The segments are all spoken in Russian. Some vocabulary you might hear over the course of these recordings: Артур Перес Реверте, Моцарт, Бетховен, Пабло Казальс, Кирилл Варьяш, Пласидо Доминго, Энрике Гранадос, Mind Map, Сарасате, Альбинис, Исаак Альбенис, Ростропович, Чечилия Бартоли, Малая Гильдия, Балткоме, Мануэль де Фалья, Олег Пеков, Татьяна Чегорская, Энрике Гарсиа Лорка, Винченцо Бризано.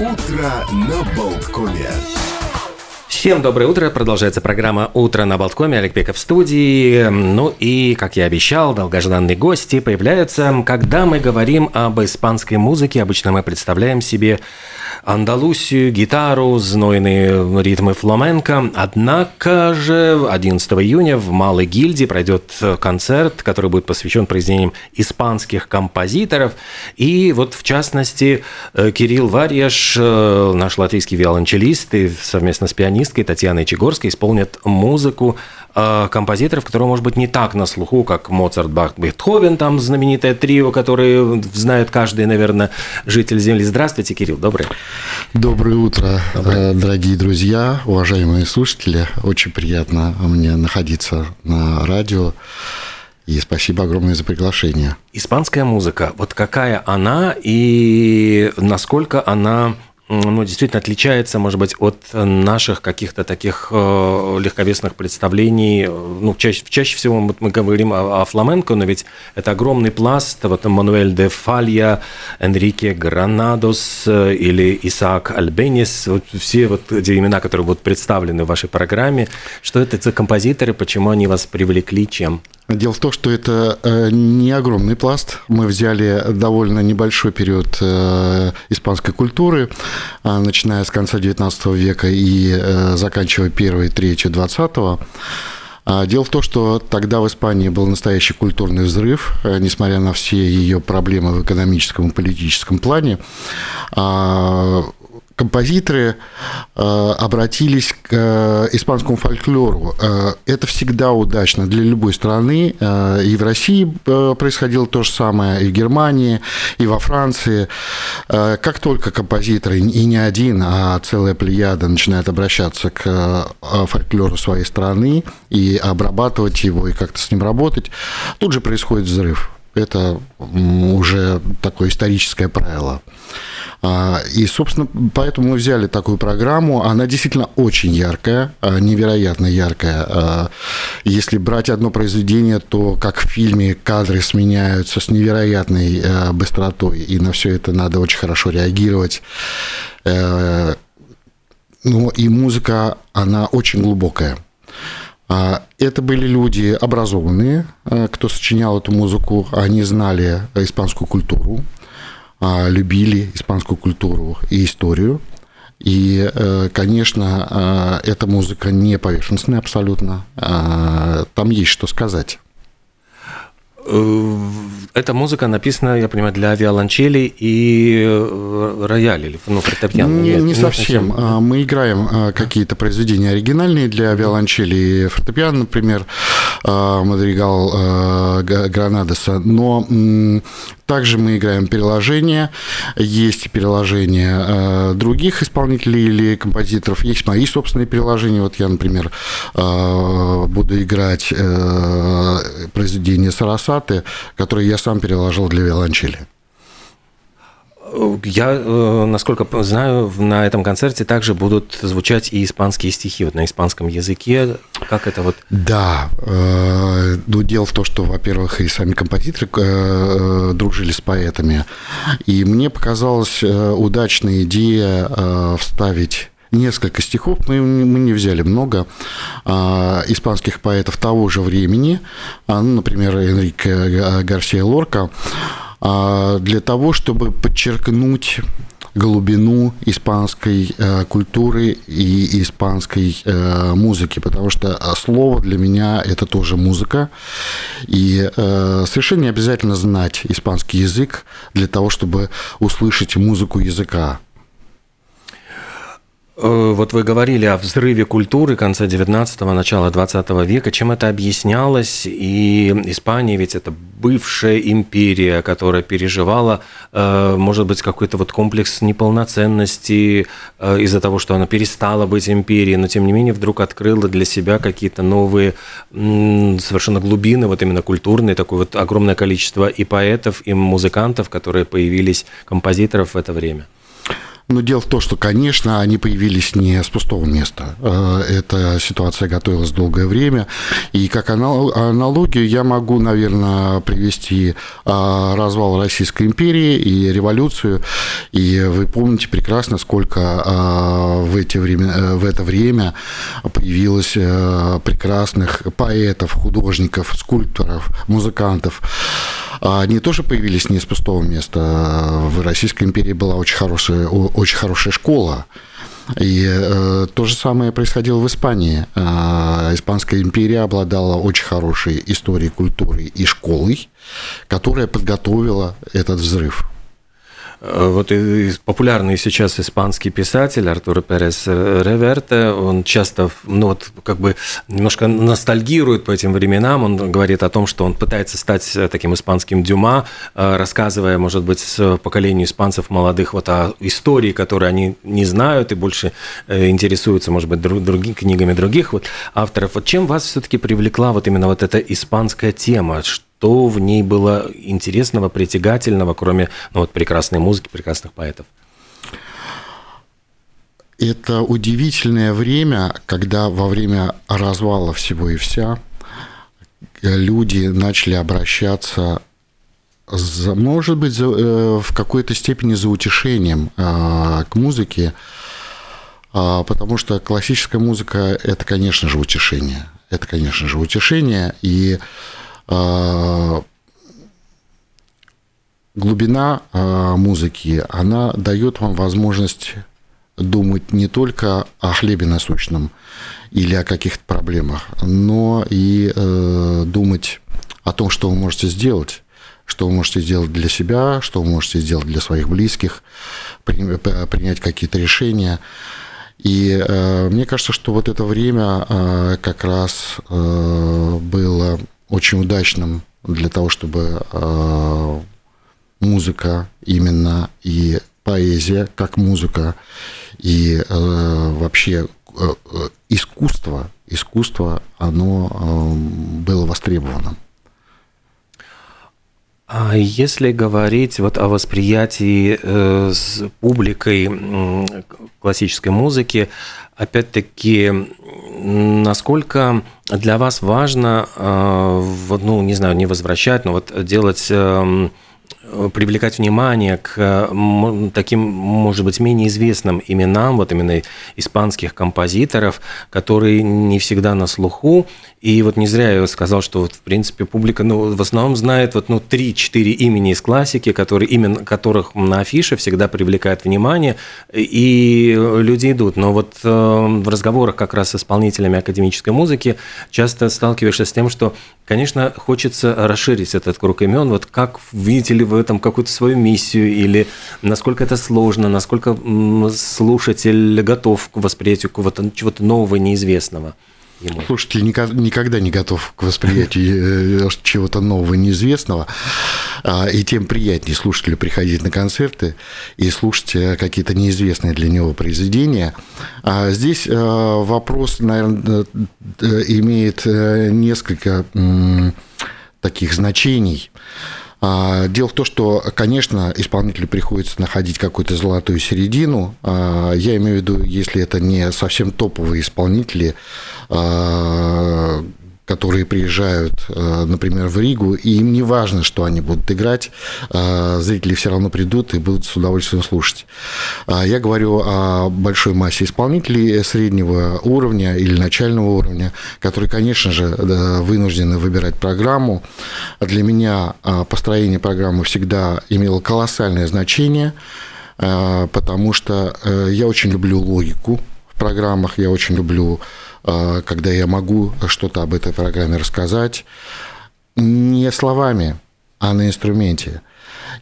Утро на Балткоме. Всем доброе утро. Продолжается программа «Утро на Балткоме». Олег Пеков в студии. Ну и, как я обещал, долгожданные гости появляются. Когда мы говорим об испанской музыке, обычно мы представляем себе Андалусию, гитару, знойные ритмы фламенко. Однако же 11 июня в Малой Гильдии пройдет концерт, который будет посвящен произведениям испанских композиторов. И вот, в частности, Кирилл Варьяш, наш латвийский виолончелист, и совместно с пианисткой Татьяной Чегорской исполнят музыку композиторов, которые, может быть, не так на слуху, как Моцарт, Бах, Бетховен, там знаменитое трио, которое знает каждый, наверное, житель Земли. Здравствуйте, Кирилл, доброе. Доброе утро, дорогие друзья, уважаемые слушатели. Очень приятно мне находиться на радио. И спасибо огромное за приглашение. Испанская музыка, вот какая она и насколько она... Ну, действительно отличается, может быть, от наших каких-то таких легковесных представлений. Ну, чаще всего мы говорим о фламенко, но ведь это огромный пласт. Вот Мануэль де Фалья, Энрике Гранадос или Исаак Альбенис. Вот все вот эти имена, которые будут представлены в вашей программе. Что это за композиторы, почему они вас привлекли, чем? Дело в том, что это не огромный пласт. Мы взяли довольно небольшой период испанской культуры, начиная с конца XIX века и заканчивая первой третью XX. Дело в том, что тогда в Испании был настоящий культурный взрыв, несмотря на все ее проблемы в экономическом и политическом плане. Композиторы обратились к испанскому фольклору. Это всегда удачно для любой страны. И в России происходило то же самое, и в Германии, и во Франции. Как только композиторы, и не один, а целая плеяда начинает обращаться к фольклору своей страны и обрабатывать его, и как-то с ним работать, тут же происходит взрыв. Это уже такое историческое правило. И, собственно, поэтому мы взяли такую программу. Она действительно очень яркая, невероятно яркая. Если брать одно произведение, то, как в фильме, кадры сменяются с невероятной быстротой, и на все это надо очень хорошо реагировать. Ну, и музыка, она очень глубокая. Это были люди образованные, кто сочинял эту музыку, они знали испанскую культуру, любили испанскую культуру и историю. И, конечно, эта музыка не поверхностная абсолютно, там есть что сказать. Эта музыка написана, я понимаю, для виолончели и рояля, ну, фортепиано. Не совсем. Мы играем какие-то произведения оригинальные для виолончели и фортепиано, например, мадригал Гранадоса, но также мы играем переложения, есть переложения других исполнителей или композиторов, есть мои собственные переложения. Вот я, например, буду играть произведение Сарасаты, которое я сам переложил для виолончели. Я, насколько знаю, на этом концерте также будут звучать и испанские стихи вот на испанском языке. Как это вот? Да. Ну, дело в том, что, во-первых, и сами композиторы дружили с поэтами. И мне показалась удачная идея вставить несколько стихов, мы не взяли много, испанских поэтов того же времени, например, Энрике Гарсиа Лорка, для того, чтобы подчеркнуть глубину испанской культуры и испанской музыки, потому что слово для меня – это тоже музыка, и совершенно не обязательно знать испанский язык для того, чтобы услышать музыку языка. Вот вы говорили о взрыве культуры конца 19-го, начала 20 века. Чем это объяснялось? И Испания, ведь это бывшая империя, которая переживала, может быть, какой-то вот комплекс неполноценности из-за того, что она перестала быть империей, но, тем не менее, вдруг открыла для себя какие-то новые совершенно глубины, вот именно культурные, такое вот огромное количество и поэтов, и музыкантов, которые появились, композиторов в это время. Но дело в том, что, конечно, они появились не с пустого места. Эта ситуация готовилась долгое время. И как аналогию я могу, наверное, привести развал Российской империи и революцию. И вы помните прекрасно, сколько в это время появилось прекрасных поэтов, художников, скульпторов, музыкантов. Они тоже появились не из пустого места. В Российской империи была очень хорошая школа. И то же самое происходило в Испании. Испанская империя обладала очень хорошей историей, культурой и школой, которая подготовила этот взрыв. Вот популярный сейчас испанский писатель Артур Перес Реверте, он часто, немножко ностальгирует по этим временам, он говорит о том, что он пытается стать таким испанским Дюма, рассказывая, может быть, поколению испанцев молодых вот о истории, которую они не знают и больше интересуются, может быть, книгами других авторов. Чем вас все-таки привлекла именно эта испанская тема? Что в ней было интересного, притягательного, кроме прекрасной музыки, прекрасных поэтов? Это удивительное время, когда во время развала всего и вся люди начали обращаться, в какой-то степени за утешением к музыке, потому что классическая музыка – это, конечно же, утешение. И глубина музыки, она дает вам возможность думать не только о хлебе насущном или о каких-то проблемах, но и думать о том, что вы можете сделать. Что вы можете сделать для себя, что вы можете сделать для своих близких, принять какие-то решения. И мне кажется, что это время как раз было очень удачным для того, чтобы музыка именно и поэзия, как музыка, и вообще искусство, оно было востребовано. А если говорить о восприятии с публикой классической музыки, опять-таки, насколько для вас важно, не возвращать, но делать, привлекать внимание к таким, может быть, менее известным именам, именно испанских композиторов, которые не всегда на слуху. И не зря я сказал, что в принципе публика в основном знает 3-4 имени из классики, которых на афише всегда привлекает внимание, и люди идут. Но в разговорах как раз с исполнителями академической музыки часто сталкиваешься с тем, что, конечно, хочется расширить этот круг имен. Как видите ли вы какую-то свою миссию, или насколько это сложно, насколько слушатель готов к восприятию чего-то нового, неизвестного? Слушатель никогда не готов к восприятию чего-то нового, неизвестного, и тем приятнее слушателю приходить на концерты и слушать какие-то неизвестные для него произведения. Здесь вопрос, наверное, имеет несколько таких значений. Дело в том, что, конечно, исполнителю приходится находить какую-то золотую середину. Я имею в виду, если это не совсем топовые исполнители, которые приезжают, например, в Ригу, и им не важно, что они будут играть, зрители все равно придут и будут с удовольствием слушать. Я говорю о большой массе исполнителей среднего уровня или начального уровня, которые, конечно же, вынуждены выбирать программу. Для меня построение программы всегда имело колоссальное значение, потому что я очень люблю логику в программах, я очень люблю, когда я могу что-то об этой программе рассказать не словами, а на инструменте.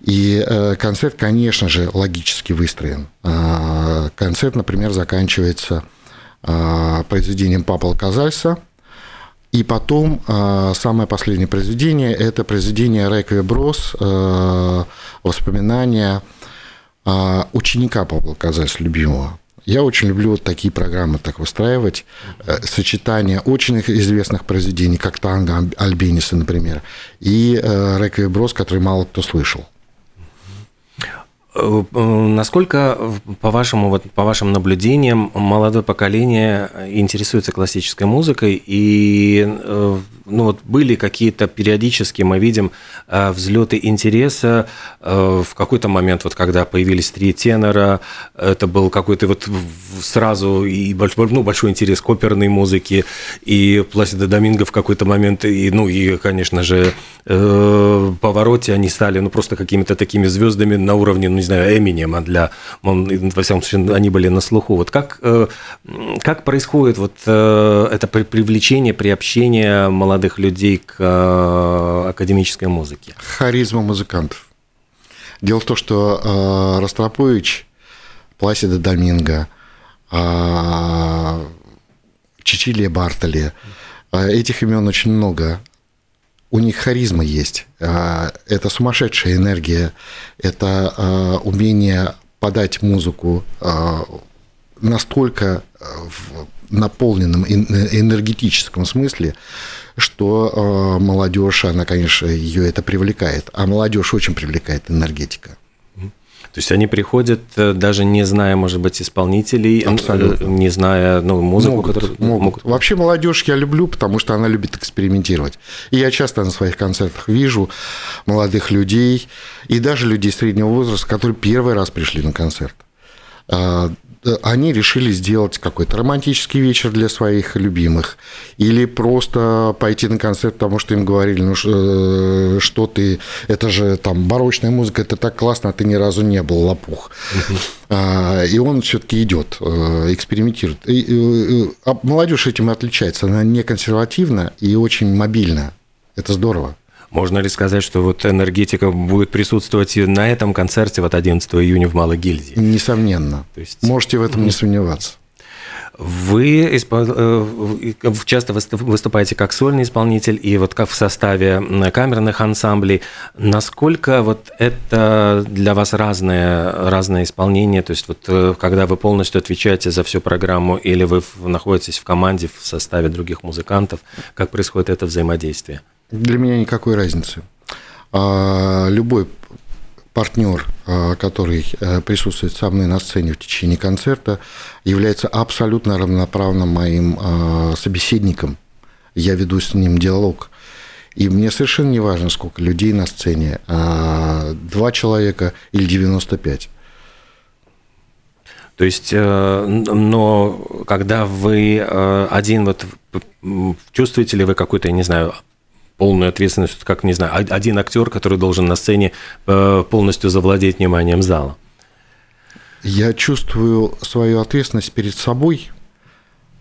И концерт, конечно же, логически выстроен. Концерт, например, заканчивается произведением Пабло Казальса, и потом самое последнее произведение – это произведение «Реквием Брос», воспоминания ученика Пабло Казальса, любимого. Я очень люблю такие программы так выстраивать. Сочетание очень известных произведений, как танго Альбиниса, например, и «Реквием Брос», который мало кто слышал. Насколько, по вашим наблюдениям, молодое поколение интересуется классической музыкой? И ну, вот были какие-то периодически, мы видим, взлеты интереса в какой-то момент, вот, когда появились три тенора, это был какой-то вот сразу и большой интерес к оперной музыке, и Пласидо Доминго в какой-то момент, и, ну и, конечно же, повороте они стали ну, просто какими-то такими звездами на уровне, ну, не знаю, Эминема, для, во всяком случае, они были на слуху. Вот как происходит вот это привлечение, приобщение молодых людей к академической музыке? Харизма музыкантов. Дело в том, что Ростропович, Пласидо Доминго, Чечилия Бартоли, этих имен очень много. У них харизма есть, это сумасшедшая энергия, это умение подать музыку настолько в наполненном энергетическом смысле, что молодежь, она, конечно, ее это привлекает, а молодежь очень привлекает энергетика. То есть они приходят, даже не зная, может быть, исполнителей, абсолютно, не зная ну, музыку, которую могут. Вообще молодежь я люблю, потому что она любит экспериментировать. И я часто на своих концертах вижу молодых людей, и даже людей среднего возраста, которые первый раз пришли на концерт. Они решили сделать какой-то романтический вечер для своих любимых или просто пойти на концерт, потому что им говорили, ну что ты, это же там барочная музыка, это так классно, а ты ни разу не был, лопух. И он все-таки идет, экспериментирует. А молодежь этим отличается, она не консервативна и очень мобильна, это здорово. Можно ли сказать, что вот энергетика будет присутствовать и на этом концерте вот 11 июня в Малой Гильдии? Несомненно. То есть... Можете в этом не сомневаться. Вы часто выступаете как сольный исполнитель и вот как в составе камерных ансамблей. Насколько вот это для вас разное исполнение? То есть вот когда вы полностью отвечаете за всю программу или вы находитесь в команде, в составе других музыкантов, как происходит это взаимодействие? Для меня никакой разницы. Любой партнер, который присутствует со мной на сцене в течение концерта, является абсолютно равноправным моим собеседником. Я веду с ним диалог. И мне совершенно не важно, сколько людей на сцене, 2 человека или 95. То есть, но когда вы один, вот чувствуете ли вы какой-то, я не знаю, полную ответственность, как, не знаю, один актер, который должен на сцене полностью завладеть вниманием зала? Я чувствую свою ответственность перед собой,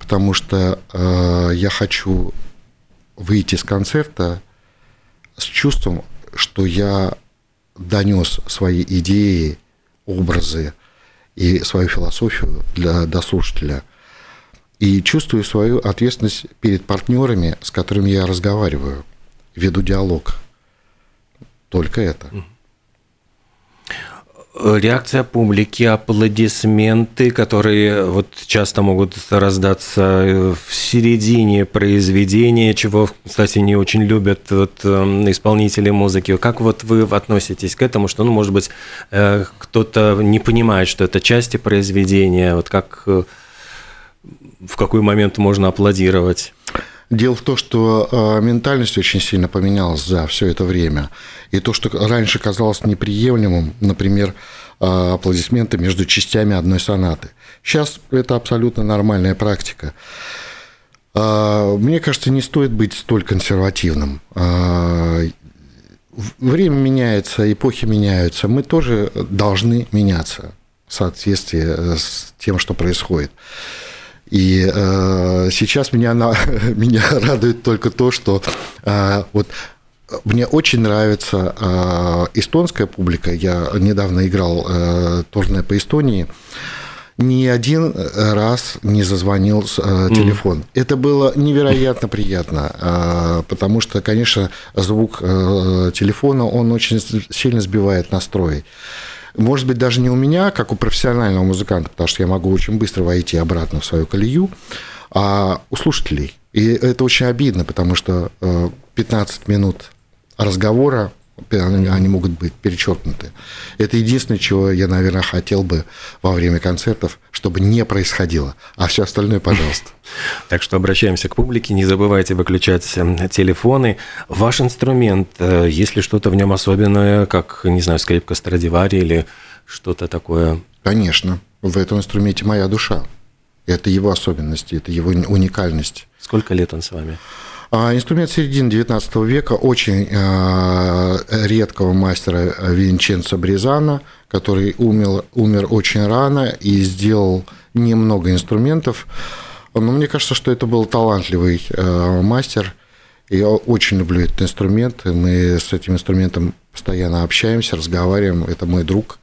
потому что я хочу выйти с концерта с чувством, что я донес свои идеи, образы и свою философию до слушателя. И чувствую свою ответственность перед партнерами, с которыми я разговариваю. Веду диалог. Только это. Реакция публики, аплодисменты, которые вот часто могут раздаться в середине произведения, чего, кстати, не очень любят вот исполнители музыки. Как вот вы относитесь к этому, что, ну, может быть, кто-то не понимает, что это части произведения, вот как, в какой момент можно аплодировать? Дело в том, что ментальность очень сильно поменялась за все это время. И то, что раньше казалось неприемлемым, например, аплодисменты между частями одной сонаты. Сейчас это абсолютно нормальная практика. Мне кажется, не стоит быть столь консервативным. Время меняется, эпохи меняются. Мы тоже должны меняться в соответствии с тем, что происходит. И сейчас меня радует только то, что вот мне очень нравится эстонская публика. Я недавно играл турне по Эстонии. Ни один раз не зазвонил телефон. Это было невероятно приятно, потому что, конечно, звук телефона, он очень сильно сбивает настрой. Может быть, даже не у меня, как у профессионального музыканта, потому что я могу очень быстро войти обратно в свою колею, а у слушателей. И это очень обидно, потому что 15 минут разговора они могут быть перечеркнуты. Это единственное, чего я, наверное, хотел бы во время концертов, чтобы не происходило. А все остальное, пожалуйста. Так что обращаемся к публике. Не забывайте выключать телефоны. Ваш инструмент, есть ли что-то в нем особенное, как, не знаю, скрипка Страдивари или что-то такое? Конечно. В этом инструменте моя душа. Это его особенности, это его уникальность. Сколько лет он с вами? Инструмент середины XIX века, очень редкого мастера Винченцо Бризано, который умер очень рано и сделал немного инструментов. Но мне кажется, что это был талантливый мастер. Я очень люблю этот инструмент. Мы с этим инструментом постоянно общаемся, разговариваем. Это мой друг.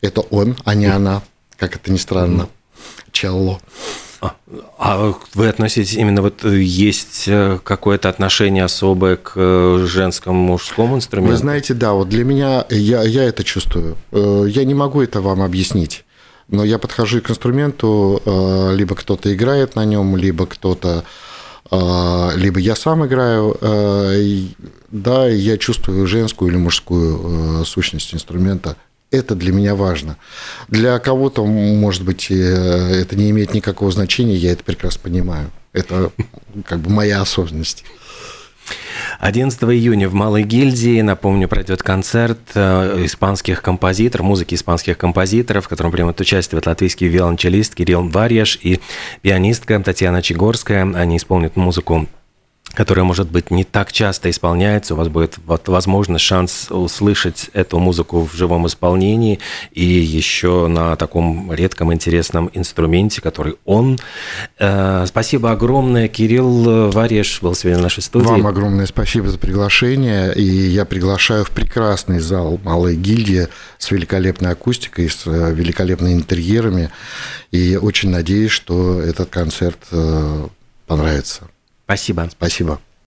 Это он, а не она, как это ни странно. Челло. А вы относитесь именно, вот есть какое-то отношение особое к женскому, мужскому инструменту? Вы знаете, да, вот для меня, я это чувствую. Я не могу это вам объяснить, но я подхожу к инструменту, либо кто-то играет на нем, либо я сам играю, да, я чувствую женскую или мужскую сущность инструмента. Это для меня важно. Для кого-то, может быть, это не имеет никакого значения, я это прекрасно понимаю. Это как бы моя особенность. 11 июня в Малой Гильдии, напомню, пройдет концерт испанских композиторов, музыки испанских композиторов, в котором примут участие латвийский виолончелист Кирилл Варьяш и пианистка Татьяна Чегорская. Они исполнят музыку, которая, может быть, не так часто исполняется. У вас будет, возможность, шанс услышать эту музыку в живом исполнении и еще на таком редком интересном инструменте, который он. Спасибо огромное. Кирилл Варьяш был сегодня в нашей студии. Вам огромное спасибо за приглашение. И я приглашаю в прекрасный зал Малой Гильдии с великолепной акустикой, с великолепными интерьерами. И очень надеюсь, что этот концерт понравится. Спасибо. Спасибо.